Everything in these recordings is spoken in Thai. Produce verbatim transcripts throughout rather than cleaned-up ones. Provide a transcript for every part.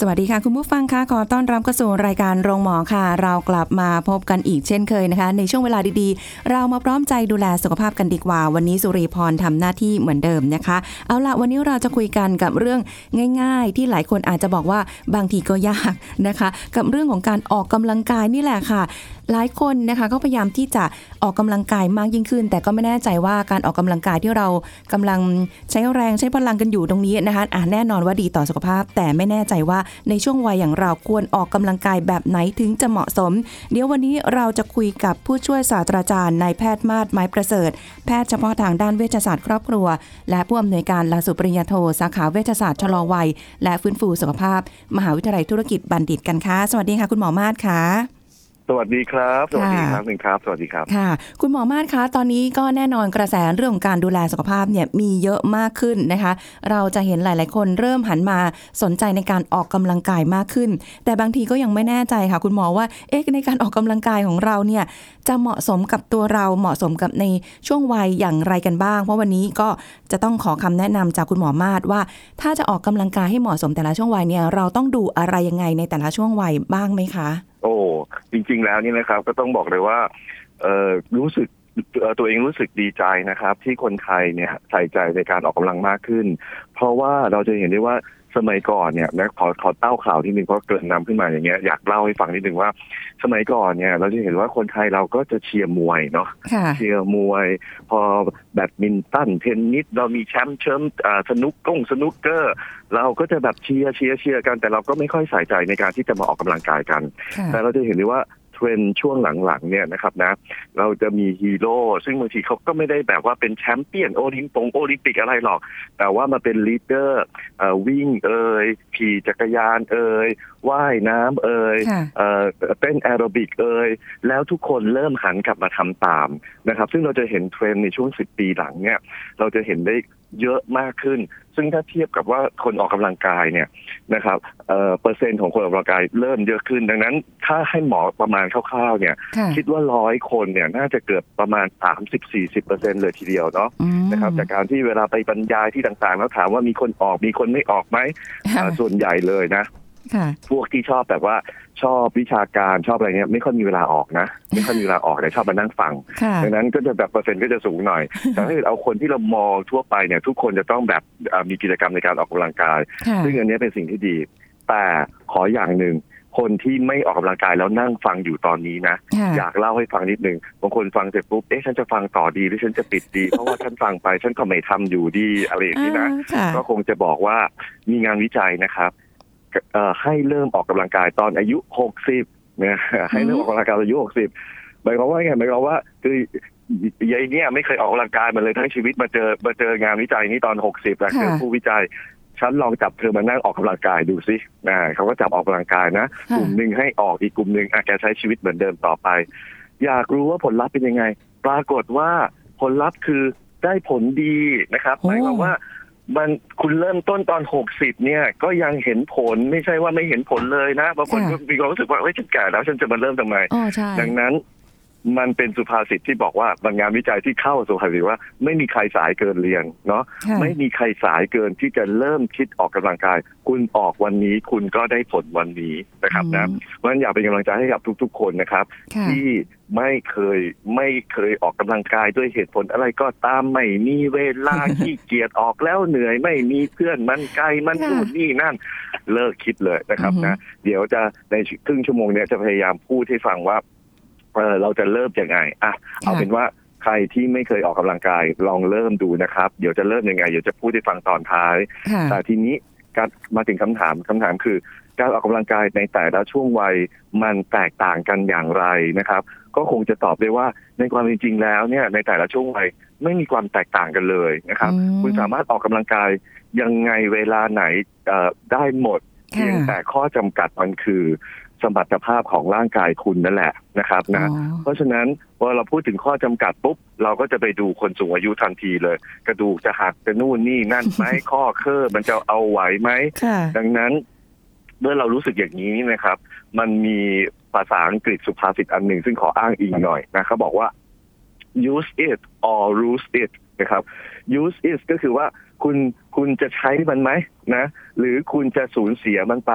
สวัสดีค่ะคุณผู้ฟังค่ะขอต้อนรับเข้าสู่รายการโรงหมอค่ะเรากลับมาพบกันอีกเช่นเคยนะคะในช่วงเวลาดีๆเรามาพร้อมใจดูแลสุขภาพกันดีกว่าวันนี้สุริพรทำหน้าที่เหมือนเดิมนะคะเอาล่ะวันนี้เราจะคุยกันกับเรื่องง่ายๆที่หลายคนอาจจะบอกว่าบางทีก็ยากนะคะกับเรื่องของการออกกำลังกายนี่แหละค่ะหลายคนนะคะก็พยายามที่จะออกกำลังกายมากยิ่งขึ้นแต่ก็ไม่แน่ใจว่าการออกกำลังกายที่เรากำลังใช้แรงใช้พลังกันอยู่ตรงนี้นะคะอ่ะแน่นอนว่าดีต่อสุขภาพแต่ไม่แน่ใจว่าในช่วงวัยอย่างเราควรออกกำลังกายแบบไหนถึงจะเหมาะสมเดี๋ยววันนี้เราจะคุยกับผู้ช่วยศาสตราจารย์นายแพทย์มาศไม้ประเสริฐแพทย์เฉพาะทางด้านเวชศาสตร์ครอบครัวและผู้อำนวยการหลักสูตรปริญญาโทสาขาเวชศาสตร์ชะลอวัยและฟื้นฟูสุขภาพมหาวิทยาลัยธุรกิจบัณฑิตกันค่ะสวัสดีค่ะคุณหมอมาศค่ะสวัสดีครับสวัสดีครับหนึ่งครับสวัสดีครับค่ะคุณหมอมาศคะตอนนี้ก็แน่นอนกระแสเรื่องของการดูแลสุขภาพเนี่ยมีเยอะมากขึ้นนะคะเราจะเห็นหลายๆคนเริ่มหันมาสนใจในการออกกำลังกายมากขึ้นแต่บางทีก็ยังไม่แน่ใจค่ะคุณหมอว่าเอ๊ะในการออกกำลังกายของเราเนี่ยจะเหมาะสมกับตัวเราเหมาะสมกับในช่วงวัยอย่างไรกันบ้างเพราะวันนี้ก็จะต้องขอคำแนะนำจากคุณหมอมาศว่าถ้าจะออกกำลังกายให้เหมาะสมแต่ละช่วงวัยเนี่ยเราต้องดูอะไรยังไงในแต่ละช่วงวัยบ้างไหมคะโอ้จริงๆแล้วนี่นะครับก็ต้องบอกเลยว่าเอ่อรู้สึกตัวเองรู้สึกดีใจนะครับที่คนไทยเนี่ยใส่ใจในการออกกำลังมากขึ้นเพราะว่าเราจะเห็นได้ว่าสมัยก่อนเนี่ยนะขอขอเต้าข่าวนิดนึงเพราะเกิดนำขึ้นมาอย่างเงี้ยอยากเล่าให้ฟังนิดนึงว่าสมัยก่อนเนี่ยเราจะเห็นว่าคนไทยเราก็จะเชียร์มวยเนาะเชียร์มวยพอแบดมินตันเทนนิสเรามีแชมป์เชิมสนุกกงสนุกเกอร์เราก็จะแบบเชียร์เชียร์เชียร์กันแต่เราก็ไม่ค่อยใส่ใจในการที่จะมาออกกำลังกายกันแต่เราจะเห็นได้ว่าเทรนช่วงหลังๆเนี่ยนะครับนะเราจะมีฮีโร่ซึ่งบางทีเขาก็ไม่ได้แบบว่าเป็นแชมเปี้ยนโอลิมปงโอลิมปิกอะไรหรอกแต่ว่ามาเป็นลีดเดอร์วิ่งเอ่ยขี่จักรยานเอ่ยว่ายน้ำเอ่ยเต้นแอโรบิกเอ่ยแล้วทุกคนเริ่มหันกลับมาทำตามนะครับซึ่งเราจะเห็นเทรนในช่วงสิบปีหลังเนี่ยเราจะเห็นได้เยอะมากขึ้นซึ่งถ้าเทียบกับว่าคนออกกำลังกายเนี่ยนะครับเอ่อเปอร์เซ็นต์ของคนออกกำลังกายเริ่มเยอะขึ้นดังนั้นถ้าให้หมอประมาณคร่าวๆเนี่ยคิดว่าหนึ่งร้อยคนเนี่ยน่าจะเกือบประมาณ สามสิบถึงสี่สิบเปอร์เซ็นต์ เลยทีเดียวเนาะนะครับจากการที่เวลาไปบรรยายที่ต่างๆแล้วถามว่ามีคนออกมีคนไม่ออกมั้ยส่วนใหญ่เลยนะพวกที่ชอบแบบว่าชอบวิชาการชอบอะไรเนี้ยไม่ค่อยมีเวลาออกนะไม่ค่อยมีเวลาออกแต่ชอบมานั่งฟังดังนั้นก็จะแบบเปอร์เซ็นต์ก็จะสูงหน่อยแต่ถ้าเอาคนที่เรามองทั่วไปเนี่ยทุกคนจะต้องแบบมีกิจกรรมในการออกกำลังกายซึ่งอันนี้เป็นสิ่งที่ดีแต่ขออย่างนึงคนที่ไม่ออกกำลังกายแล้วนั่งฟังอยู่ตอนนี้นะอยากเล่าให้ฟังนิดนึงบางคนฟังเสร็จปุ๊บเอ๊ะฉันจะฟังต่อดีหรือฉันจะปิดดีเพราะว่าฉันฟังไปฉันก็ไม่ทำอยู่ดีอะไรอย่างนี้นะก็คงจะบอกว่ามีงานวิจัยนะครับให้เริ่มออกกำลังกายตอนอายุหกสิบนะให้เริ่มออกกำลังกายอายุหกสิบหมายความว่าไงหมายความว่าคือยายเนี่ยไม่เคยออกกำลังกายมาเลยทั้งชีวิตมาเจอมาเจองานวิจัยนี้ตอนหกสิบแล้วเจอผู้วิจัยฉันลองจับเธอมานั่งออกกำลังกายดูสินะเขาก็จับออกกำลังกายนะกลุ่มนึงให้ออกอีกกลุ่มนึงอ่ะแกใช้ชีวิตเหมือนเดิมต่อไปอยากรู้ว่าผลลัพธ์เป็นยังไงปรากฏว่าผลลัพธ์คือได้ผลดีนะครับหมายความว่ามันคุณเริ่มต้นตอนหกสิบเนี่ยก็ยังเห็นผลไม่ใช่ว่าไม่เห็นผลเลยนะบางคนก็มีความรู้สึกว่าเฮ้ยฉันแก่แล้วฉันจะมาเริ่มทำไมดังนั้นมันเป็นสุภาษิตที่บอกว่าบางงานวิจัยที่เข้าสู่ข่าวว่าไม่มีใครสายเกินเรียนเนาะไม่มีใครสายเกินที่จะเริ่มคิดออกกำลังกายคุณออกวันนี้คุณก็ได้ผลวันนี้นะครับนะเพราะฉะนั้นอยากเป็นกำลังใจให้กับทุกๆคนนะครับที่ไม่เคยไม่เคยออกกำลังกายด้วยเหตุผลอะไรก็ตามไม่มีเวลาขี้เกียจออกแล้วเหนื่อยไม่มีเพื่อนมันไกลมันนู่นนี่นั่นเลิกคิดเลยนะครับนะเดี๋ยวจะในครึ่งชั่วโมงเนี้ยจะพยายามพูดให้ฟังว่าเราจะเริ่มยังไงอ่ะเอาเป็นว่าใครที่ไม่เคยออกกำลังกายลองเริ่มดูนะครับเดี๋ยวจะเริ่มยังไงเดี๋ยวจะพูดให้ฟังตอนท้ายแต่ทีนี้การมาถึงคำถามคำถามคือการออกกำลังกายในแต่ละช่วงวัยมันแตกต่างกันอย่างไรนะครับ ก็คงจะตอบได้ว่าในความจริงแล้วเนี่ยในแต่ละช่วงวัยไม่มีความแตกต่างกันเลยนะครับคุณสามารถออกกำลังกายยังไงเวลาไหนได้หมดเพียงแต่ข้อจำกัดมันคือสมรรถภาพของร่างกายคุณนั่นแหละนะครับนะเพราะฉะนั้นพอเราพูดถึงข้อจำกัดปุ๊บเราก็จะไปดูคนสูงอายุทันทีเลยกระดูกจะหักจะนู่นนี่นั่นไหม ข้อเคลื่อนมันจะเอาไหวไหม ดังนั้นเมื่อเรารู้สึกอย่างนี้นะครับมันมีภาษาอังกฤษสุภาษิตอันหนึ่งซึ่งขออ้างอิงหน่อยนะเขาบอกว่า use it or lose it นะครับ use it ก็คือว่าคุณคุณจะใช้มันไหมนะหรือคุณจะสูญเสียมันไป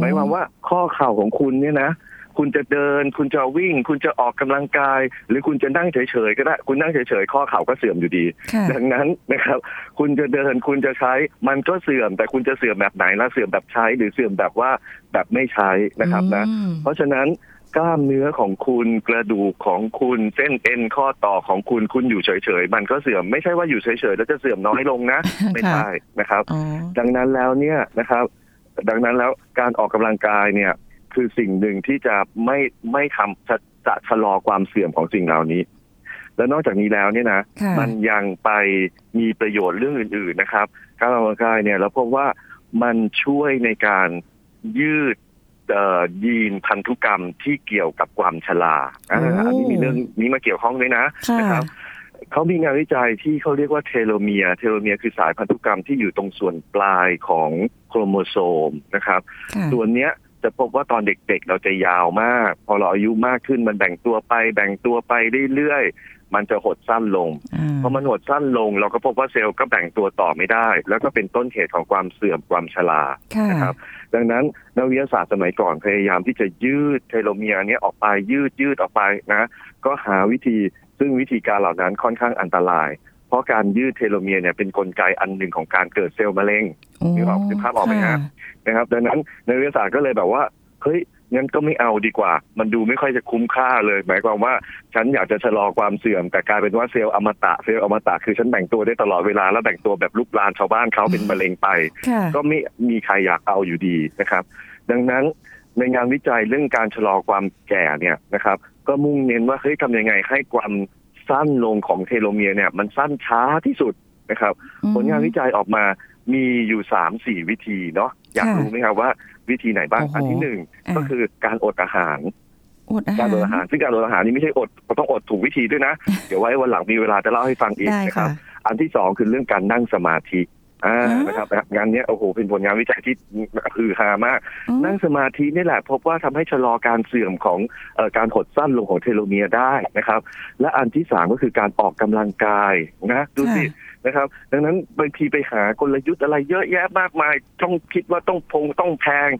หมายความว่าข้อเข่าของคุณเนี่ยนะคุณจะเดินคุณจะวิ่งคุณจะออกกำลังกายหรือคุณจะนั่งเฉยๆก็ได้คุณนั่งเฉยๆข้อเข่าก็เสื่อมอยู่ดีดังนั้นนะครับคุณจะเดินคุณจะใช้มันก็เสื่อมแต่คุณจะเสื่อมแบบไหนนะเสื่อมแบบใช้หรือเสื่อมแบบว่าแบบไม่ใช้นะครับนะเพราะฉะนั้นกล้ามเนื้อของคุณกระดูกของคุณเส้นเอ็นข้อต่อของคุณคุณอยู่เฉยๆมันก็เสื่อมไม่ใช่ว่าอยู่เฉยๆแล้วจะเสื่อมน้อยลงนะ ไม่ใช่นะครับดังนั้นแล้วเนี่ยนะครับดังนั้นแล้วการออกกำลังกายเนี่ยคือสิ่งหนึ่งที่จะไม่ไม่ทำจะจะชะลอความเสื่อมของสิ่งเหล่านี้และนอกจากนี้แล้วเนี่ยนะมันยังไปมีประโยชน์เรื่องอื่นๆนะครับการออกกำลังกายเนี่ยเราพบว่ามันช่วยในการยืดยีนพันธุกรรมที่เกี่ยวกับความชราอันนี้มีเรื่องนี้มาเกี่ยวข้องด้วยนะนะครับเขามีงานวิจัยที่เขาเรียกว่าเทโลเมียร์เทโลเมียร์คือสายพันธุกรรมที่อยู่ตรงส่วนปลายของโครโมโซมนะครับส่วนเนี้ยจะพบว่าตอนเด็กๆเราจะยาวมากพอเราอายุมากขึ้นมันแบ่งตัวไปแบ่งตัวไปเรื่อยๆมันจะหดสั้นลงพอมันหดสั้นลงเราก็พบว่าเซลล์ก็แบ่งตัวต่อไม่ได้แล้วก็เป็นต้นเหตุของความเสื่อมความชรานะครับดังนั้นนักวิทยาศาสตร์สมัยก่อนพยายามที่จะยืดเทโลเมียร์นี้ออกไปยืดยืดออกไปนะก็หาวิธีซึ่งวิธีการเหล่านั้นค่อนข้างอันตรายเพราะการยืดเทโลเมียร์เนี่ยเป็นกลไกอันหนึ่งของการเกิดเซลล์มะเร็งนี่ออกภาพออกไหมฮะนะครับดังนั้นนักวิทยาศาสตร์ก็เลยแบบว่าเฮ้ยงั้นก็ไม่เอาดีกว่ามันดูไม่ค่อยจะคุ้มค่าเลยหมายความว่าฉันอยากจะชะลอความเสื่อมแต่กลายเป็นว่าเซลล์อมตะเซลล์อมตะคือฉันแบ่งตัวได้ตลอดเวลาแล้วแบ่งตัวแบบลุกลานชาวบ้านเขาเป็นมะเร็งไปก็ไม่มีใครอยากเอาอยู่ดีนะครับดังนั้นในงานวิจัยเรื่องการชะลอความแก่เนี่ยนะครับก็มุ่งเน้นว่าเฮ้ยทำยังไงให้ความสั้นลงของเทโลเมียร์เนี่ยมันสั้นช้าที่สุดนะครับผลงานวิจัยออกมามีอยู่ สามถึงสี่ วิธีเนาะอยากรู้ไหมครับว่าวิธีไหนบ้างอันที่หนึ่งก็คือการอดอาหารการอดอาหารซึ่งการอดอาหารนี่ไม่ใช่อดเราต้องอดถูกวิธีด้วยนะเดี๋ยวไว้วันหลังมีเวลาจะเล่าให้ฟังอีกนะครับอันที่สองคือเรื่องการนั่งสมาธิอ่านะครับงานนี้โอ้โหเป็นผลงานวิจัยที่ฮือฮามากนั่งสมาธินี่แหละพบว่าทำให้ชะลอการเสื่อมของเอ่อการหดสั้นลงของเทโลเมียร์ได้นะครับและอันที่สามก็คือการออกกำลังกายนะดูสินะครับดังนั้นบางทีไปหากลยุทธ์อะไรเยอะแยะมากมายต้องคิดว่าต้องพงต้องแพง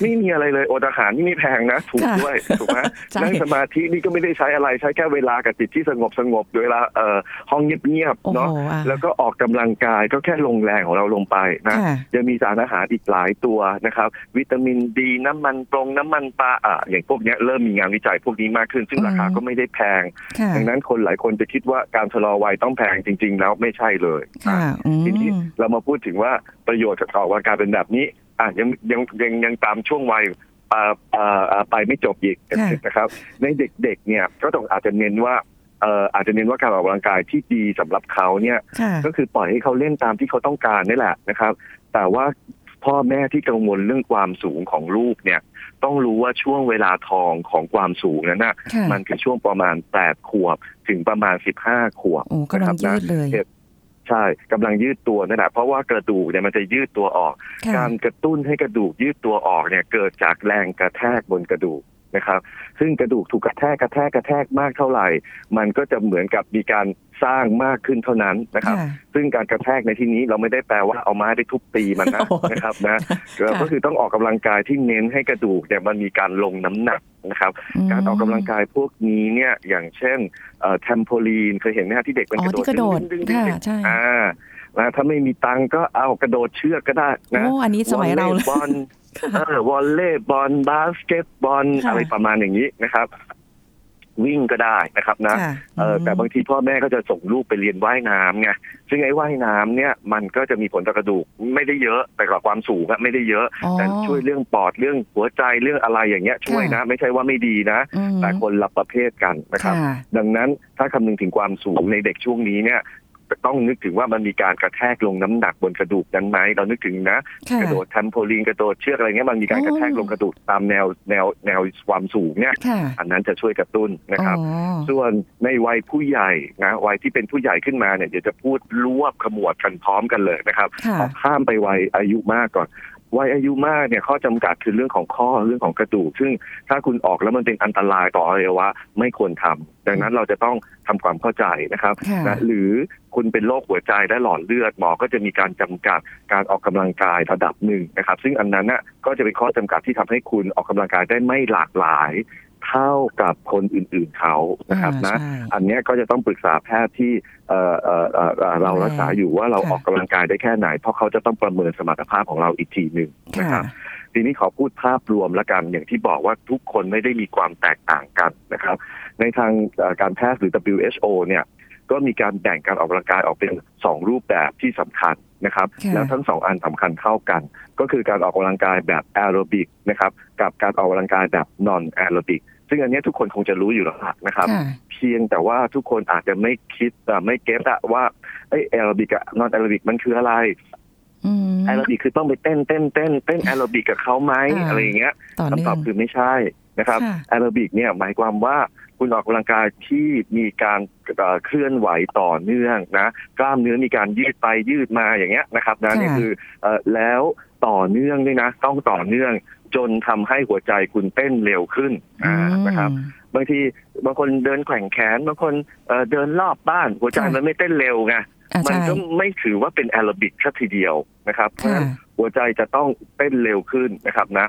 ไม่มีอะไรเลยอดอาหารนี่ไม่แพงนะถูกด้วยถูกไหมนั่งสมาธินี่ก็ไม่ได้ใช้อะไรใช้แค่เวลากับจิตที่สงบสงบเวลาเอ่อห้องเงียบๆเนาะแล้วก็ออกกำลังกายก็แค่ลงแรงของเราลงไปนะจะมีสารอาหารอีกหลายตัวนะครับวิตามินดีน้ำมันปรงน้ำมันปลาอ่ะอย่างพวกนี้เริ่มมีงานวิจัยพวกนี้มากขึ้นซึ่งราคาก็ไม่ได้แพงดังนั้นคนหลายคนจะคิดว่าการชะลอวัยต้องแพงจริงๆแล้วไม่ใช่เลยทีนี้เรามาพูดถึงว่าประโยชน์จากออกกำลังกายเป็นแบบนี้อ่ะยังยังยังยังตามช่วงวัยไปไม่จบอีกนะครับในเด็กๆเนี่ยก็ต้องอาจจะเน้นว่าเอ่ออาจจะเน้นว่าการออกกำลังกายที่ดีสำหรับเขาเนี่ยก็คือปล่อยให้เขาเล่นตามที่เขาต้องการนี่แหละนะครับแต่ว่าพ่อแม่ที่กังวลเรื่องความสูงของลูกเนี่ยต้องรู้ว่าช่วงเวลาทองของความสูงนั้นน่ะมันคือช่วงประมาณแปดขวบถึงประมาณสิบห้าขวบนะครับนะใช่กำลังยืดตัวนั่นแหละเพราะว่ากระดูกเนี่ยมันจะยืดตัวออกการกระตุ้นให้กระดูกยืดตัวออกเนี่ยเกิดจากแรงกระแทกบนกระดูกนะครับซึ่งกระดูกถูกกระแทกกระแทกกระแทกมากเท่าไหร่มันก็จะเหมือนกับมีการสร้างมากขึ้นเท่านั้นนะครับซึ่งการกระแทกในที่นี้เราไม่ได้แปลว่าเอาไม้ไปทุบตีมันนะนะครับนะก็คือต้องออกกำลังกายที่เน้นให้กระดูกเนี่ยมันมีการลงน้ำหนักนะครับการออกกำลังกายพวกนี้เนี่ยอย่างเช่นเอ่อแทมโพลีนเคยเห็นไหมฮะที่เด็กเป็นกระโดดดึงๆใช่อ่านะถ้าไม่มีตังก็เอากระโดดเชือกก็ได้นะโอ้อันนี้สมัยเราบอลวอลเลย์บอลบาสเกตบอลอะไรประมาณอย่างนี้นะครับ วิ่งก็ได้นะครับนะเออแต่บางทีพ่อแม่ก็จะส่งลูกไปเรียนว่ายน้ำไงซึ่งไอ้ว่ายน้ำเนี่ยมันก็จะมีผลต่อกระดูกไม่ได้เยอะแต่กับความสูงอะไม่ได้เยอะแต่ช่วยเรื่องปอดเรื่องหัวใจเรื่องอะไรอย่างเงี้ยช่วยนะไม่ใช่ว่าไม่ดีนะแต่คนละประเภทกันนะครับดังนั้นถ้าคำนึงถึงความสูงในเด็กช่วงนี้เนี่ยต้องนึกถึงว่ามันมีการกระแทกลงน้ำหนักบนกระดูกนั้นไหมเรานึกถึงนะกระโดดแทมโพลีนกระโดดเชือกอะไรเงี้ยมันมีการกระแทกลงกระดูกตามแนวแนวแนวความสูงเนี่ยอันนั้นจะช่วยกระตุ้นนะครับส่วนในวัยผู้ใหญ่นะวัยที่เป็นผู้ใหญ่ขึ้นมาเนี่ยเดี๋ยวจะพูดรวบขมวดกันพร้อมกันเลยนะครับข้ามไปวัยอายุมากก่อนวัยอายุมากเนี่ยข้อจำกัดคือเรื่องของข้อเรื่องของกระดูกซึ่งถ้าคุณออกแล้วมันเป็นอันตรายต่ออวัยวะไม่ควรทำดังนั้นเราจะต้องทำความเข้าใจนะครับนะหรือคุณเป็นโรคหัวใจและหลอดเลือดหมอก็จะมีการจำกัดการออกกำลังกายระดับหนึ่งนะครับซึ่งอันนั้นน่ะก็จะเป็นข้อจำกัดที่ทำให้คุณออกกำลังกายได้ไม่หลากหลายเท่ากับคนอื่นๆเขานะครับนะอันนี้ก็จะต้องปรึกษาแพทย์ที่เอ่อเอ่อเอ่อเรารักษาอยู่ว่าเราออกกำลังกายได้แค่ไหนเพราะเขาจะต้องประเมินสมรรถภาพของเราอีกทีนึงนะครับทีนี้ขอพูดภาพรวมละกันอย่างที่บอกว่าทุกคนไม่ได้มีความแตกต่างกันนะครับในทางการแพทย์หรือ ดับเบิลยู เอช โอ เนี่ยก็มีการแบ่งการออกกำลังกายออกเป็นสองรูปแบบที่สำคัญนะครับแล้วทั้งสองอันสำคัญเข้ากันก็คือการออกกำลังกายแบบแอโรบิกนะครับกับการออกกำลังกายแบบนอนแอโรบิกซึ่งอันนี้ทุกคนคงจะรู้อยู่แล้วนะครับเพียงแต่ว่าทุกคนอาจจะไม่คิดไม่เก็ตว่าไอ้แอโรบิกกับนอนแอโรบิกมันคืออะไรแอโรบิกคือต้องไปเต้นเต้นเต้นเต้นแอโรบิกกับเขาไหมอะไรอย่างเงี้ยคำตอบคือไม่ใช่นะครับแอโรบิกเนี่ยหมายความว่าคุณออกกำลังกายที่มีการเคลื่อนไหวต่อเนื่องนะกล้ามเนื้อมีการยืดไปยืดมาอย่างเงี้ยนะครับนะนี่คือแล้วต่อเนื่องด้วยนะต้องต่อเนื่องจนทำให้หัวใจคุณเต้นเร็วขึ้นนะครับบางทีบางคนเดินแขว่งแขนบางคนเดินรอบบ้านหัวใจมันไม่เต้นเร็วไงมันก็ไม่ถือว่าเป็นแอโรบิกแค่ทีเดียวนะครับเพราะฉะนั้นหัวใจจะต้องเต้นเร็วขึ้นนะครับนะ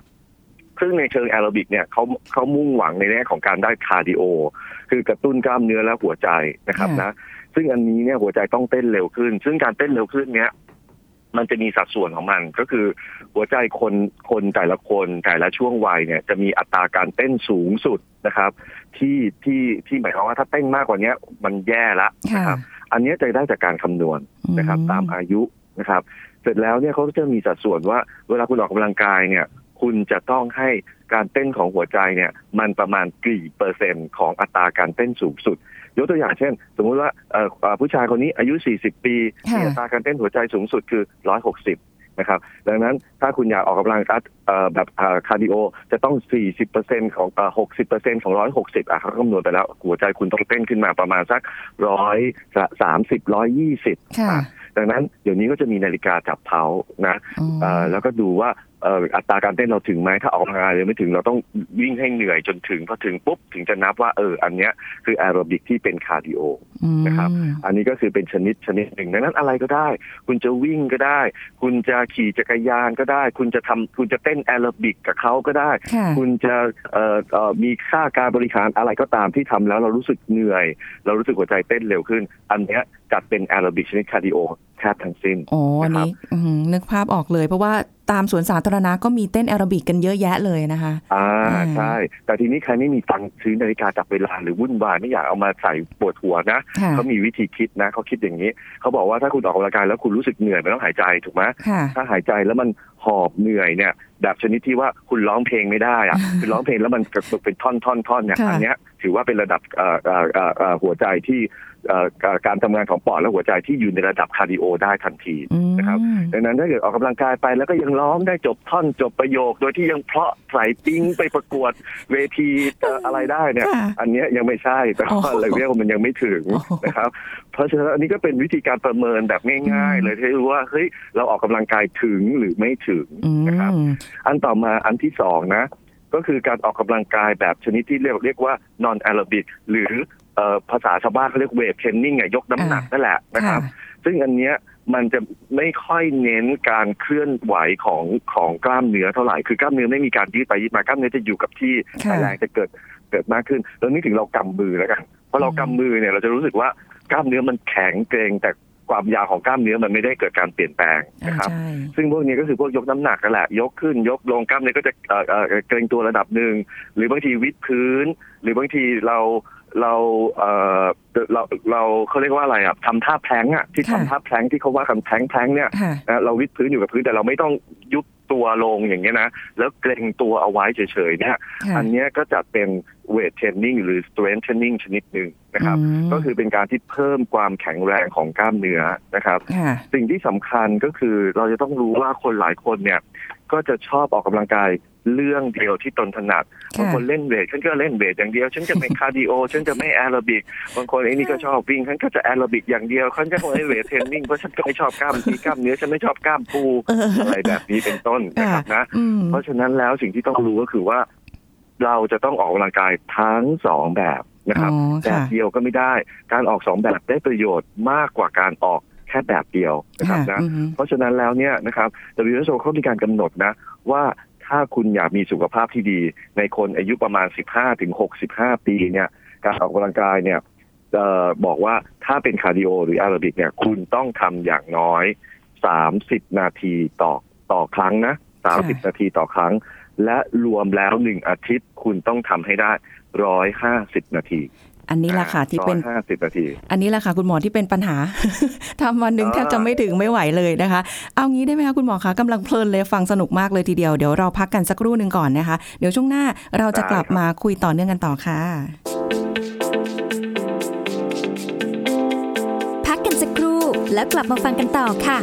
ซึ่งในเชิงแอโรบิกเนี่ยเขาเขามุ่งหวังในแง่ของการได้คาร์ดิโอคือกระตุ้นกล้ามเนื้อและหัวใจนะครับนะซึ่งอันนี้เนี่ยหัวใจต้องเต้นเร็วขึ้นซึ่งการเต้นเร็วขึ้นเนี่ยมันจะมีสัดส่วนของมันก็คือหัวใจคนคนแต่ละคนแต่ละช่วงวัยเนี่ยจะมีอัตราการเต้นสูงสุดนะครับที่ที่ที่หมายความว่าถ้าเต้นมากกว่านี้มันแย่ละนะครับอันนี้จะได้จากการคำนวณนะครับตามอายุนะครับเสร็จแล้วเนี่ยเขาจะมีสัดส่วนว่าเวลาคุณออกกำลังกายเนี่ยคุณจะต้องให้การเต้นของหัวใจเนี่ยมันประมาณกี่เปอร์เซ็นต์ของอัตราการเต้นสูงสุดยกตัวอย่างเช่นสมมติว่าผู้ชายคนนี้อายุสี่สิบปีมีอัตราการเต้นหัวใจสูงสุดคือหนึ่งร้อยหกสิบนะครับดังนั้นถ้าคุณอยากออกกำลังกายแบบคาร์ดิโอจะต้อง สี่สิบเปอร์เซ็นต์ ของ หกสิบเปอร์เซ็นต์ ของหนึ่งร้อยหกสิบอ่ะเขาคำนวณไปแล้วหัวใจคุณต้องเต้นขึ้นมาประมาณสักหนึ่งร้อยสามสิบ หนึ่งร้อยยี่สิบดังนั้นเดี๋ยวนี้ก็จะมีนาฬิกาจับเท้านะแล้วก็ดูว่าอัตราการเต้นเราถึงไหมถ้าออกกำลังกายไม่ถึงเราต้องวิ่งให้เหนื่อยจนถึงพอถึงปุ๊บถึงจะนับว่าเอออันเนี้ยคือแอโรบิกที่เป็นคาร์ดิโอนะครับอันนี้ก็คือเป็นชนิดชนิดหนึ่งดังนั้นอะไรก็ได้คุณจะวิ่งก็ได้คุณจะขี่จักรยานก็ได้คุณจะทำคุณจะเต้นแอโรบิกกับเขาก็ได้คุณจะเอ่อเอ่อมีค่าการบริหารอะไรก็ตามที่ทำแล้วเรารู้สึกเหนื่อยเรารู้สึกหัวใจเต้นเร็วขึ้นอันเนี้ยจัดเป็นแอโรบิกชนิดคาร์ดิโอแทบทั้งสิ้นอ๋อนี่นึกภาพออกเลยเพราะว่าตามสวนสาธารณะก็มีเต้นแอโรบิกกันเยอะแยะเลยนะคะอ่าใช่แต่ทีนี้ใครไม่มีตังค์ซื้อนาฬิกาจับเวลาหรือวุ่นวายไม่อยากเอามาใส่ปวดหัวนะเขามีวิธีคิดนะเขาคิดอย่างนี้เขาบอกว่าถ้าคุณออกกำลังกายแล้วคุณรู้สึกเหนื่อยไม่ต้องหายใจถูกไหมถ้าหายใจแล้วมันหอบเหนื่อยเนี่ยแบบชนิดที่ว่าคุณร้องเพลงไม่ได้อะคุณร้องเพลงแล้วมันตกเป็นท่อนๆๆเนี่ยอันเนี้ยถือว่าเป็นระดับหัวใจที่การทำงานของปอดและหัวใจที่อยู่ในระดับคาร์ดิโอได้ทันทีนะครับดังนั้นถ้าเกิดออกกำลังกายไปแล้วก็ยังร้องได้จบท่อนจบประโยคโดยที่ยังเพลาะใส่ปิ้งไปประกวดเวทีอะไรได้เนี่ยอันนี้ยังไม่ใช่แต่ว่าเลเวลมันยังไม่ถึงนะครับเพราะฉะนั้นอันนี้ก็เป็นวิธีการประเมินแบบง่ายๆเลยที่รู้ว่าเฮ้ยเราออกกำลังกายถึงหรือไม่ถึงนะครับอันต่อมาอันที่สองนะก็คือการออกกำลังกายแบบชนิดที่เรียกเรียกว่านอนแอโรบิกหรือภาษาชาวบ้านเขาเรียกเวทเทรนนิ่งไงยกน้ำหนักนั่นแหละนะครับซึ่งอันเนี้ยมันจะไม่ค่อยเน้นการเคลื่อนไหวของของกล้ามเนื้อเท่าไหร่คือกล้ามเนื้อไม่มีการยืดไปยืดมากล้ามเนื้อจะอยู่กับที่แรงจะเกิดเกิดมากขึ้นแล้วนี่ถึงเรากำมือแล้วกันพอเรากำมือเนี่ยเราจะรู้สึกว่ากล้ามเนื้อมันแข็งเกร็งแต่ความยาวของกล้ามเนื้อมันไม่ได้เกิดการเปลี่ยนแปลงนะครับซึ่งพวกนี้ก็คือพวกยกน้ำหนักนั่นแหละยกขึ้นยกลงกล้ามเนื้อก็จะเกร็งตัวระดับบนึงหรือบางทีวิดพื้นหรือบางทีเรา เราเอ่อเราเราเขาเรียกว่าอะไรอ่ะทำท่าแพลงอ่ะที่ทำท่าแพลงที่เขาว่ากันแพลงแพลงเนี่ยเราวิดพื้นอยู่กับพื้นแต่เราไม่ต้องยุบตัวลงอย่างเงี้ยนะแล้วเกรงตัวเอาไว้เฉยๆเนี่ยอันเนี้ยก็จะเป็นเวทเทรนนิ่งหรือสเตรนเทรนนิ่งชนิดหนึ่งนะครับก็คือเป็นการที่เพิ่มความแข็งแรงของกล้ามเนื้อนะครับสิ่งที่สำคัญก็คือเราจะต้องรู้ว่าคนหลายคนเนี่ยก็จะชอบออกกำลังกายเรื่องเดียวที่ตนถนัดบางคนเล่นเวทฉันก็เล่นเวทอย่างเดียวฉันจะไม่คาร์ดิโอฉันจะไม่แอโรบิกบางคนไอ้นี่ก็ชอบวิ่งฉันก็จะแอโรบิกอย่างเดียวฉันจะไม่เวทเทรนนิ่งเพราะฉันก็ไม่ชอบกล้ามตีกล้ามเนื้อฉันไม่ชอบกล้ามปูอะไรแบบนี้เป็นต้นนะครับนะเพราะฉะนั้นแล้วสิ่งที่ต้องรู้ก็คือว่าเราจะต้องออกกำลังกายทั้งสองแบบนะครับแบบเดียวก็ไม่ได้การออกสองแบบได้ประโยชน์มากกว่าการออกแค่แบบเดียวนะครับนะเพราะฉะนั้นแล้วเนี่ยนะครับ ดับเบิลยู เอช โอ เขามีการกำหนดนะว่าถ้าคุณอยากมีสุขภาพที่ดีในคนอายุประมาณ สิบห้าถึงหกสิบห้า ปีเนี่ยการออกกำลังกายเนี่ยบอกว่าถ้าเป็นคาร์ดิโอหรือแอโรบิกเนี่ยคุณต้องทำอย่างน้อยสามสิบนาทีต่อต่อครั้งนะสามสิบนาทีต่อครั้งและรวมแล้วหนึ่งอาทิตย์คุณต้องทำให้ได้หนึ่งร้อยห้าสิบนาทีอันนี้ราคาที่เป็นห้าสิบนาทีอันนี้ราคาคุณหมอที่เป็นปัญหา ทำวันหนึ่งแทบจะไม่ถึงไม่ไหวเลยนะคะเอางี้ได้ไหมคะคุณหมอคะกำลังเพลินเลยฟังสนุกมากเลยทีเดียวเดี๋ยวเราพักกันสักครู่นึงก่อนนะคะเดี๋ยวช่วงหน้าเราจะกลับมาคุยต่อเนื่องกันต่อค่ะพักกันสักครู่แล้วกลับมาฟังกันต่อค่ะ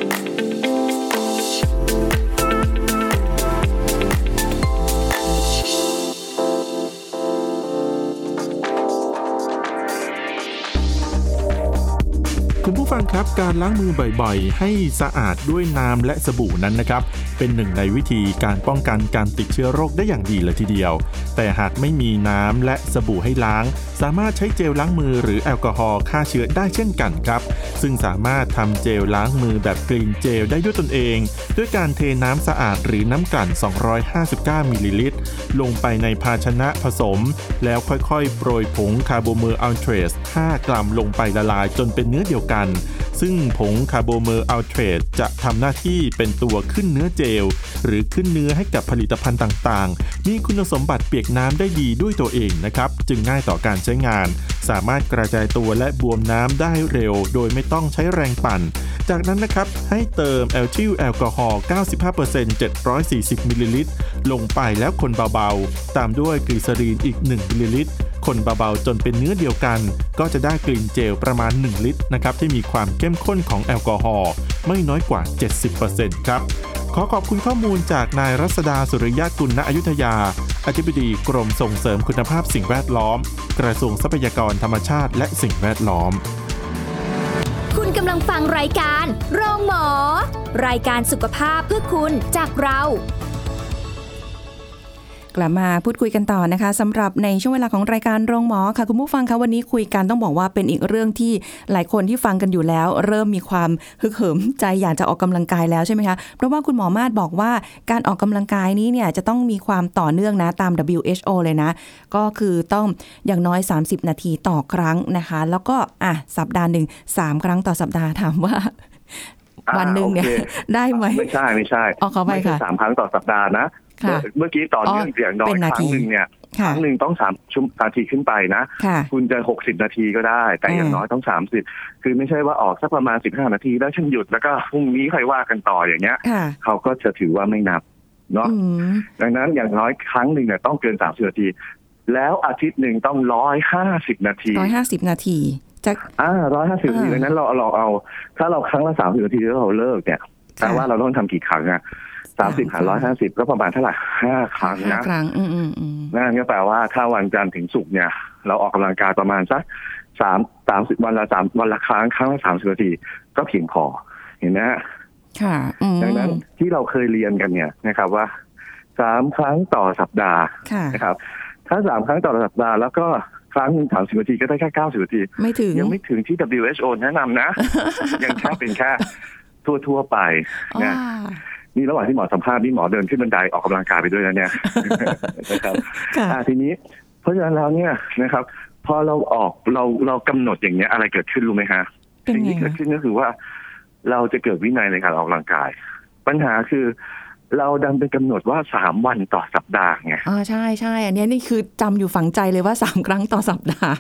คุณผู้ฟังครับการล้างมือบ่อยๆให้สะอาดด้วยน้ำและสบู่นั้นนะครับเป็นหนึ่งในวิธีการป้องกันการติดเชื้อโรคได้อย่างดีเลยทีเดียวแต่หากไม่มีน้ำและสบู่ให้ล้างสามารถใช้เจลล้างมือหรือแอลกอฮอล์ฆ่าเชื้อได้เช่นกันครับซึ่งสามารถทำเจลล้างมือแบบกรีนเจลได้ด้วยตนเองด้วยการเทน้ำสะอาดหรือน้ำกลั่นสองร้อยห้าสิบเก้ามิลลิลิตรลงไปในภาชนะผสมแล้วค่อยๆโปรยผงคาร์โบเมอร์อัลเทรสห้ากรัมลงไปละลายจนเป็นเนื้อเดียวกันซึ่งผงคาร์โบเมอร์อัลเทรสจะทำหน้าที่เป็นตัวขึ้นเนื้อเจลหรือขึ้นเนื้อให้กับผลิตภัณฑ์ต่างๆมีคุณสมบัติเปียกน้ำได้ดีด้วยตัวเองนะครับจึงง่ายต่อการใช้งานสามารถกระจายตัวและบวมน้ำได้เร็วโดยไม่ต้องใช้แรงปั่นจากนั้นนะครับให้เติมแอลทิลแอลกอฮอล์ เก้าสิบห้าเปอร์เซ็นต์ เจ็ดร้อยสี่สิบมิลลิลิตรลงไปแล้วคนเบาๆตามด้วยกลีเซอรีนอีกหนึ่งมิลลิลิตรคนเบาๆจนเป็นเนื้อเดียวกันก็จะได้กลิ่นเจลประมาณหนึ่งลิตรนะครับที่มีความเข้มข้นของแอลกอฮอล์ไม่น้อยกว่า เจ็ดสิบเปอร์เซ็นต์ ครับขอขอบคุณข้อมูลจากนายรัศดาสุริยกุล ณ อยุธยาอธิบดีกรมส่งเสริมคุณภาพสิ่งแวดล้อมกระทรวงทรัพยากรธรรมชาติและสิ่งแวดล้อมคุณกำลังฟังรายการโรงหมอรายการสุขภาพเพื่อคุณจากเรากลับมาพูดคุยกันต่อนะคะสำหรับในช่วงเวลาของรายการโรงหมอค่ะคุณผู้ฟังคะวันนี้คุยกันต้องบอกว่าเป็นอีกเรื่องที่หลายคนที่ฟังกันอยู่แล้วเริ่มมีความฮึกเหิมใจอยากจะออกกำลังกายแล้วใช่ไหมคะเพราะว่าคุณหมอมาศบอกว่าการออกกำลังกายนี้เนี่ยจะต้องมีความต่อเนื่องนะตาม ดับเบิลยู เอช โอ เลยนะก็คือต้องอย่างน้อยสามสิบนาทีต่อครั้งนะคะแล้วก็อ่ะสัปดาห์หนึ่งสามครั้งต่อสัปดาห์ถามว่าวันนึงเนี่ยได้ไหมไม่ใช่ไม่ใช่ออกเข้าไปค่ะสามครั้งต่อสัปดาห์นะเมื่อกี้ต่อเนื่องอย่างน้อยครั้งหนึ่งเนี่ยครั้งหนึ่งต้องสามนาทีขึ้นไปนะคุณจะหกสิบนาทีก็ได้แต่อย่างน้อยต้องสามสิบคือไม่ใช่ว่าออกสักประมาณสิบห้านาทีแล้วฉันหยุดแล้วก็พรุ่งนี้ค่อยว่ากันต่ออย่างเงี้ยเขาก็จะถือว่าไม่นับเนาะดังนั้นอย่างน้อยครั้งหนึ่งเนี่ยต้องเกินสามสิบนาทีแล้วอาทิตย์นึงต้องหนึ่งร้อยห้าสิบนาทีหนึ่งร้อยห้าสิบนาทีจะอ่าหนึ่งร้อยห้าสิบนาทีดังนั้นเราลองเอาถ้าเราครั้งละสามสิบนาทีแล้วเราเลิกเนี่ยแปลว่าเราต้องทำกี่ครั้งอะสามสิบหารหนึ่งร้อยห้าสิบก็ประมาณเท่าไหร่ห้าครั้งนะครั้งนั่นก็แปลว่าถ้าวันจันทร์ถึงศุกร์เนี่ยเราออกกำลังกายประมาณสักสาม สามสิบวันละสามวันละครั้งครั้งละสามสิบนาทีก็เพียงพอเห็นมั้ยค่ะอืมดังนั้นที่เราเคยเรียนกันเนี่ยนะครับว่าสามครั้งต่อสัปดาห์นะครับถ้าสามครั้งต่อสัปดาห์แล้วก็ครั้งนึงสามสิบนาทีก็ได้แค่เก้าสิบนาทีไม่ถึงยังไม่ถึงที่ ดับเบิลยู เอช โอ แนะนำนะ ยังแค่เป็นแค่ทั่วๆไปนะนี่ระหว่างที่หมอสัมภาษณ์นี่หมอเดินขึ้นบันไดออกกำลังกายไปด้วยนะเนี่ยนะครับทีนี้เพราะฉะนั้นแล้วเนี่ยนะครับพอเราออกเราเรากำหนดอย่างเงี้ยอะไรเกิดขึ้นรู้ไหมฮะสิ่งที่เกิดขึ้นก็คือว่าเราจะเกิดวินัยในการออกกำลังกายปัญหาคือ เราดันไปกำหนดว่าสามวันต่อสัปดาห์ไงอ๋อใช่ๆอันนี้นี่คือจำอยู่ฝังใจเลยว่าสามครั้งต่อสัปดาห์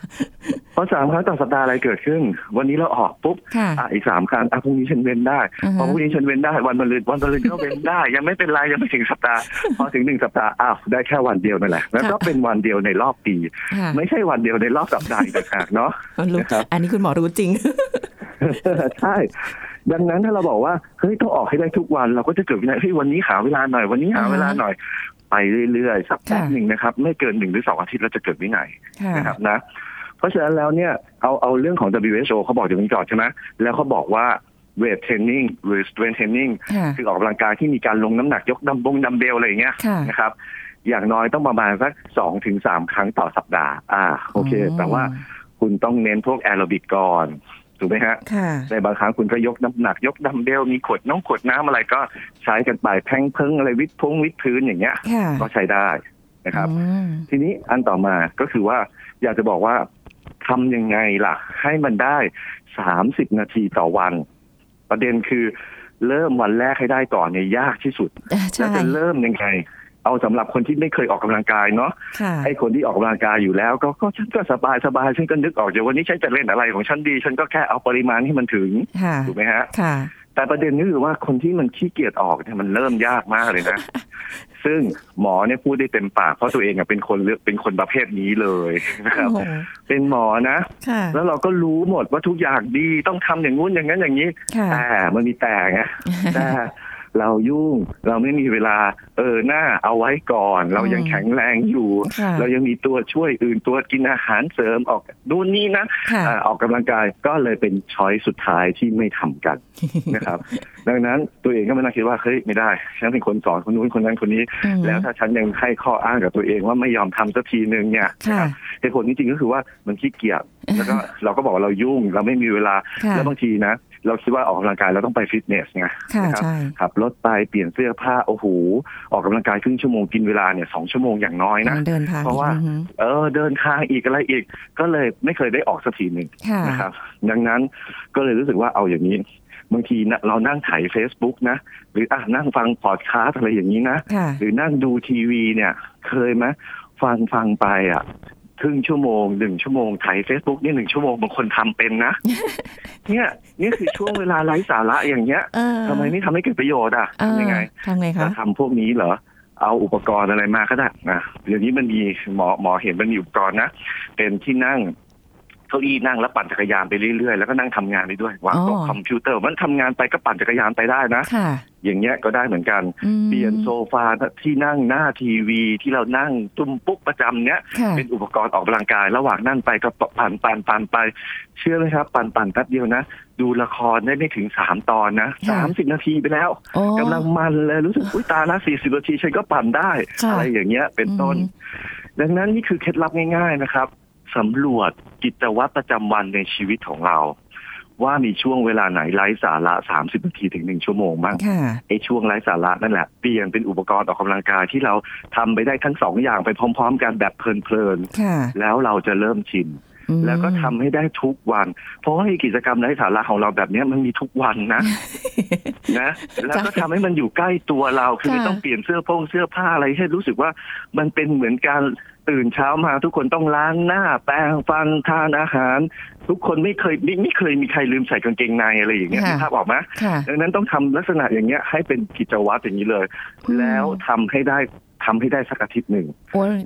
เพราะสามครั้งต่อสัปดาห์อะไรเกิดขึ้นวันนี้เราออกปุ๊บอ่ะอีกสามครั้งอ่ะพรุ่งนี้ฉันเว้นได้พอพรุ่งนี้ฉันเว้นได้วันมะรืนวันมะรืนก็เว้นได้ยังไม่เป็นไรยังไม่ถึงสัปดาห์พอถึงหนึ่งสัปดาห์อ้าวได้แค่วันเดียวนั่นแหละแล้วก็เป็นวันเดียวในรอบปีไม่ใช่วันเดียวในรอบสัปดาห์อีกต่างหากเนาะอันนี้คุณหมอรู้จริงใช่ดังนั้นถ้าเราบอกว่าเฮ้ยต้องออกให้ได้ทุกวันเราก็จะเกิดวินัยเฮ้ยวันนี้หาเวลาหน่อยวันนี้หาเวลาหน่อยไปเรื่อยๆสักแป๊บนึงนะครับไม่เกินหนึ่งหรือสองอาทิตย์เราจะเกิดวินัยนะครับนะเพราะฉะนั้นแล้วเนี่ยเอาเอาเรื่องของ ดับเบิลยู เอช โอ เขาบอกอย่างนี้ก่อนใช่ไหมแล้วเขาบอกว่าเวทเทรนนิ่งหรือสตรีทเทรนนิ่งคือออกกำลังกายที่มีการลงน้ำหนักยกดัมบงดัมเบลอะไรอย่างเงี้ยนะครับอย่างน้อยต้องประมาณสัก สองถึงสาม ครั้งต่อสัปดาห์อ่าโอเคแต่ว่าคุณต้องเน้นพวกแอโรบิกก่อนถูกไหมฮะในบางครั้งคุณก็ยกน้ำหนักยกดัมเบลมีขวดน้องขวดน้ำอะไรก็ใช้กันไปแพงเพิงอะไรวิดพุงวิดพื้นอย่างเงี้ยก็ใช้ได้นะครับทีนี้อันต่อมาก็คือว่าอยากจะบอกว่าทำยังไงล่ะให้มันได้สามสิบนาทีต่อวันประเด็นคือเริ่มวันแรกให้ได้ก่อนเนี่ยยากที่สุดแล้วจะเริ่มยังไงเอาสำหรับคนที่ไม่เคยออกกำลังกายเนาะไอ้คนที่ออกกำลังกายอยู่แล้วก็ก็ฉันก็สบายสบายฉันก็นึกออกเดี๋ยววันนี้ฉันจะเล่นอะไรของฉันดีฉันก็แค่เอาปริมาณให้มันถึงถูกไหมฮะแต่ประเด็นนี้คือว่าคนที่มันขี้เกียจออกเนี่ยมันเริ่มยากมากเลยนะ ซึ่งหมอเนี่ยพูดได้เต็มปากเพราะตัวเองเป็นคนเลือกเป็นคนประเภทนี้เลยนะครับ เป็นหมอนะ แล้วเราก็รู้หมดว่าทุกอย่างดีต้องทำอย่างงู้นอย่างนั้นอย่างนี้ แต่มันมีแต่ไง แต่เรายุ่งเราไม่มีเวลาเออหน้าเอาไว้ก่อนเรายังแข็งแรงอยู่เรายังมีตัวช่วยอื่นตัวกินอาหารเสริมออกดูนี่นะออกกำลังกายก็เลยเป็นช้อยสุดท้ายที่ไม่ทำกันนะครับดังนั้นตัวเองก็ไม่น่าคิดว่าเฮ้ยไม่ได้ฉันเป็นคนสอนคนนู้นคนนั้นคนนี้แล้วถ้าฉันยังให้ข้ออ้างกับตัวเองว่าไม่ยอมทำสักทีนึงเนี่ยเหตุผลจริงๆก็คือว่ามันขี้เกียจแล้วก็เราก็บอกว่าเรายุ่งเราไม่มีเวลาแล้วบางทีนะเราคิดว่าออกกำลังกายเราต้องไปฟิตเนสไงนะครับขับรถไปเปลี่ยนเสื้อผ้าโอ้โหออกกำลังกายครึ่งชั่วโมงกินเวลาเนี่ยสองชั่วโมงอย่างน้อยนะเพราะว่าเออเดินทางอีกอะไรอีกก็เลยไม่เคยได้ออกสักทีนึงนะครับดังนั้นก็เลยรู้สึกว่าเอาอย่างนี้บางทีเรานั่งถ่าย Facebook นะหรืออ่ะนั่งฟังพอดคาสต์อะไรอย่างนี้นะหรือนั่งดูทีวีเนี่ยเคยไหมฟังฟังไปอ่ะครึ่งชั่วโมงหนึ่งชั่วโมงถ่าย Facebook นี่หนึ่งชั่วโมงบางคนทำเป็นนะเนี่ยนี่คือช่วงเวลาไร้สาระอย่างเงี้ยทำไมไม่ทำให้เกิดประโยชน์อ่ะทำยังไงทำไงคะทำพวกนี้เหรอเอาอุปกรณ์อะไรมาก็ได้นะเดี๋ยวนี้มันมีหมอหมอเห็นมันมีอุปกรณ์นะเป็นที่นั่งเก้าอี้นั่งแล้วปั่นจักรยานไปเรื่อยๆแล้วก็นั่งทำงานไปด้วยวางโต๊ะคอมพิวเตอร์มันทำงานไปก็ปั่นจักรยานไปได้นะอย่างเงี้ยก็ได้เหมือนกันเปลี่ยนโซฟาที่นั่งหน้าทีวีที่เรานั่งตุ้มปุ๊กประจำเนี้ยเป็นอุปกรณ์ออกกำลังกายระหว่างนั่งไปก็ปั่นปั่นปั่นไปเชื่อไหมครับปั่นปั่นแป๊บเดียวนะดูละครได้ไม่ถึงสามตอนนะสามสิบนาทีไปแล้วกำลังมันเลยรู้สึกอุ้ยตาละสี่สิบนาทีฉันก็ปั่นได้อะไรอย่างเงี้ยเป็นต้นดังนั้นนี่คือเคล็ดลับง่ายๆนะครับสำรวจกิจวัตรประจำวันในชีวิตของเราว่ามีช่วงเวลาไหนไร้สาระสามสิบนาทีถึงหนึ่งชั่วโมงบ้างไอ้ช่วงไร้สาระนั่นแหละเปลี่ยนเป็นอุปกรณ์ออกกำลังกายที่เราทำไปได้ทั้งสองอย่างไปพร้อมๆกันแบบเพลินๆแล้วเราจะเริ่มชินแล้วก็ทำให้ได้ทุกวันเพราะว่ากิจกรรมไร้สาระของเราแบบนี้มันมีทุกวันนะนะแล้วก็ทำให้มันอยู่ใกล้ตัวเราคือไม่ต้องเปลี่ยนเสื้อโพงเสื้อผ้าอะไรให้รู้สึกว่ามันเป็นเหมือนการตื่นเช้ามาทุกคนต้องล้างหน้าแปรงฟันทานอาหารทุกคนไม่เคยไม่เคยมีใครลืมใส่กางเกงในอะไรอย่างเงี้ยภาพออกไหมดังนั้นต้องทำลักษณะอย่างเงี้ยให้เป็นกิจวัตรอย่างนี้เลยแล้วทำให้ได้ทำให้ได้สักอาทิตย์หนึ่ง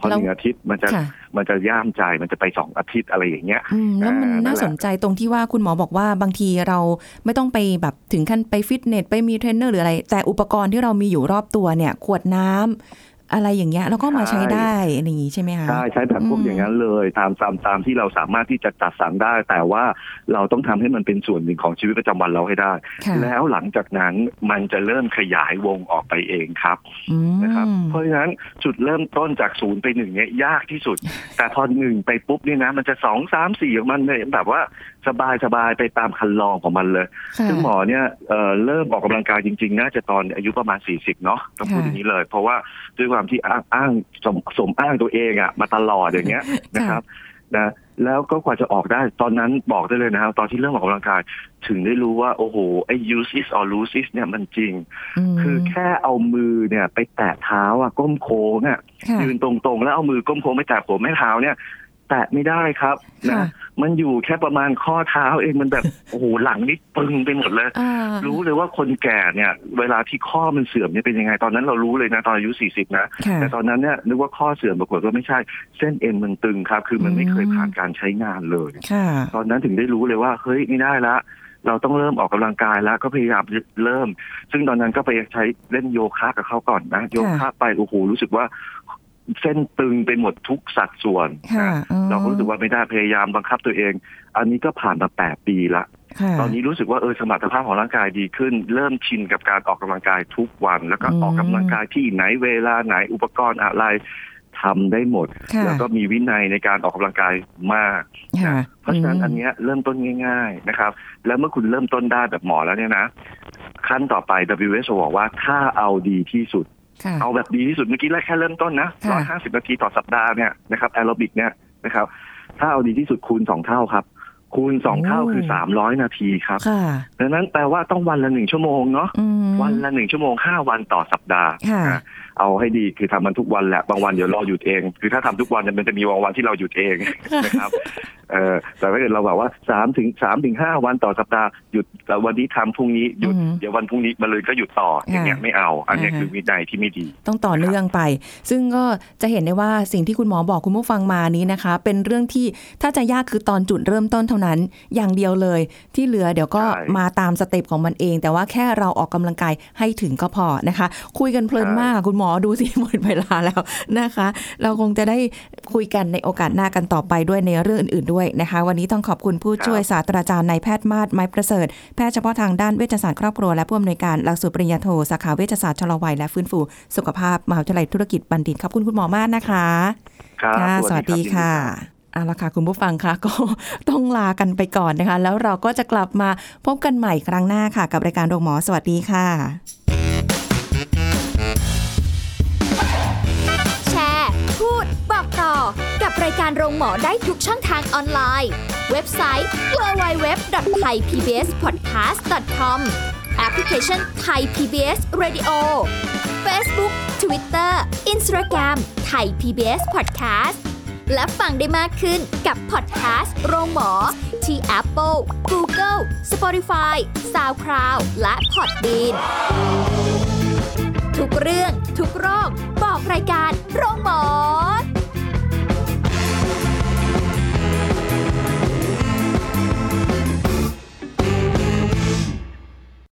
พอหนึ่งอาทิตย์มันจะมันจะย่ามใจมันจะไปสองอาทิตย์อะไรอย่างเงี้ยแล้วมันน่าสนใจตรงที่ว่าคุณหมอบอกว่าบางทีเราไม่ต้องไปแบบถึงขั้นไปฟิตเนสไปมีเทรนเนอร์หรืออะไรแต่อุปกรณ์ที่เรามีอยู่รอบตัวเนี่ยขวดน้ำอะไรอย่างเงี้ยแล้วก็มาใช้ได้อะไรอย่างงี้ใช่ไหมคะใช่ใช้แบบพวกอย่างนั้นเลยตามตามตามที่เราสามารถที่จะจัดสรรได้แต่ว่าเราต้องทำให้มันเป็นส่วนหนึ่งของชีวิตประจำวันเราให้ได้แล้วหลังจากนั้นมันจะเริ่มขยายวงออกไปเองครับนะครับเพราะฉะนั้นจุดเริ่มต้นจากศูนย์ไปหนึ่งเนี้ยยากที่สุดแต่พอหนึ่งไปปุ๊บนี่นะมันจะสองสามสี่ของมันเลยแบบว่าสบายสบายไปตามคันลองของมันเลยซึ่งหมอเนี่ยเอ่อเริ่มออกกำลังกายจริงๆน่าจะตอนอายุประมาณสี่สิบเนาะต้องพูดอย่างนี้เลยเพราะว่าด้วยความที่อ้างอ้างสมอ้างตัวเองอะมาตลอดอย่างเงี้ยนะครับนะ แล้วก็กว่าจะออกได้ตอนนั้นบอกได้เลยนะครับตอนที่เริ่มออกกำลังกายถึงได้รู้ว่าโอ้โหไอ้ use it or lose it เนี่ยมันจริงคือแค่เอามือเนี่ยไปแตะเท้าอ่ะก้มโค้งอ่ะยืนตรงๆแล้วเอามือก้มโค้งไปแตะหัวแม่เท้าเนี่ยแตะไม่ได้ครับนะมันอยู่แค่ประมาณข้อเท้าเองมันแบบโอ้โหหลังนี่ปึงไปหมดเลยรู้เลยว่าคนแก่เนี่ยเวลาที่ข้อมันเสื่อมเนี่ยเป็นยังไงตอนนั้นเรารู้เลยนะตอนอายุสี่สิบนะแต่ตอนนั้นเนี่ยนึกว่าข้อเสื่อมปรากฏว่าไม่ใช่เส้นเอ็นมันตึงครับคือมันไม่เคยผ่านการใช้งานเลยตอนนั้นถึงได้รู้เลยว่าเฮ้ยไม่ได้ละเราต้องเริ่มออกกำลังกายแล้วก็พยายามเริ่มซึ่งตอนนั้นก็ไปใช้เล่นโยคะกับเขาก่อนนะโยคะไปโอ้โหรู้สึกว่าเส้นตึงไปหมดทุกสัดส่วนเราก็รู้สึกว่าไม่ได้พยายามบังคับตัวเองอันนี้ก็ผ่านมาแปดปีละตอนนี้รู้สึกว่าเออสมรรถภาพของร่างกายดีขึ้นเริ่มชินกับการออกกำลังกายทุกวันแล้วก็ออกกำลังกายที่ไหนเวลาไหนอุปกรณ์อะไรทำได้หมดแล้วก็มีวินัยในการออกกำลังกายมากเพราะฉะนั้นอันนี้เริ่มต้นง่ายๆนะครับแล้วเมื่อคุณเริ่มต้นได้แบบหมอแล้วเนี่ยนะขั้นต่อไป ดับเบิลยู เอช โอ บอกว่าถ้าเอาดีที่สุดเอาแบบดีที่สุดเมื่อกี้แรกแค่เริ่มต้นนะหนึ่งร้อยห้าสิบนาทีต่อสัปดาห์เนี่ยนะครับแอโรบิกเนี่ยนะครับถ้าเอาดีที่สุดคูณสองเท่าครับคูณสองเท่าคือสามร้อยนาทีครับดังนั้นแปลว่าต้องวันละหนึ่งชั่วโมงเนาะวันละหนึ่งชั่วโมงห้าวันต่อสัปดาห์เอาให้ดีคือทำมันทุกวันแหละบางวันเดี๋ยวรอหยุดเองคือถ้าทำทุกวันมันจะมีบางวันที่เราหยุดเองนะครับเออแต่ถ้าเกิดเราบอกว่า3ถึง3ถึงห้าวันต่อสัปดาห์หยุดวันนี้ทำพรุ่งนี้หยุดเดี๋ยววันพรุ่งนี้มาเลยก็หยุดต่ออย่างเงี้ยไม่เอาอันนี้คือวินัยที่ไม่ดีต้องต่อเนื่องไปซึ่งก็จะเห็นได้ว่าสิ่งที่คุณหมอบอกคุณผู้ฟังมานี้นะคะเป็นเรื่องที่ถ้าจะยากคือตอนจุดเริ่มต้นเท่านั้นอย่างเดียวเลยที่เหลือเดี๋ยวก็มาตามสเต็ปของมันเองแต่ว่าแค่เราออกกำลังกายให้ถึงก็พอนะคะคุยกันเพลินมากคุณหมอดูสิหมดเวลาแล้วนะคะเราคงจะได้คุยกันในโอกาสหน้ากันต่อไปด้วยในเรื่องอื่นๆด้วยนะคะวันนี้ต้องขอบคุณผู้ช่วยศาสตราจารย์นายแพทย์มาศไม้ประเสริฐแพทย์เฉพาะทางด้านเวชศาสตร์ครอบครัวและผู้อำนวยการหลักสูตรปริญญาโทสาขาเวชศาสตร์ชะลอวัยและฟื้นฟูสุขภาพมหาวิทยาลัยธุรกิจบัณฑิตขอบคุณคุณหมอมากนะคะครับสวัสดีค่ะเอาล่ะค่ะคุณผู้ฟังค่ะก็ต้องลากันไปก่อนนะคะแล้วเราก็จะกลับมาพบกันใหม่ครั้งหน้าค่ะกับรายการโรงหมอสวัสดีค่ะแชร์พูดบอกต่อกับรายการโรงหมอได้ทุกช่องทางออนไลน์เว็บไซต์ ดับเบิลยู ดับเบิลยู ดับเบิลยู ดอท ไทยพีบีเอสพอดแคสต์ ดอท คอม แอปพลิเคชัน Thai พี บี เอส Radio Facebook Twitter Instagram Thai พี บี เอส Podcastและฟังได้มากขึ้นกับพอดแคสต์โรงหมอที่ Apple, Google, Spotify, SoundCloud และ Podbean ทุกเรื่องทุกโรคบอกรายการโรงหมอ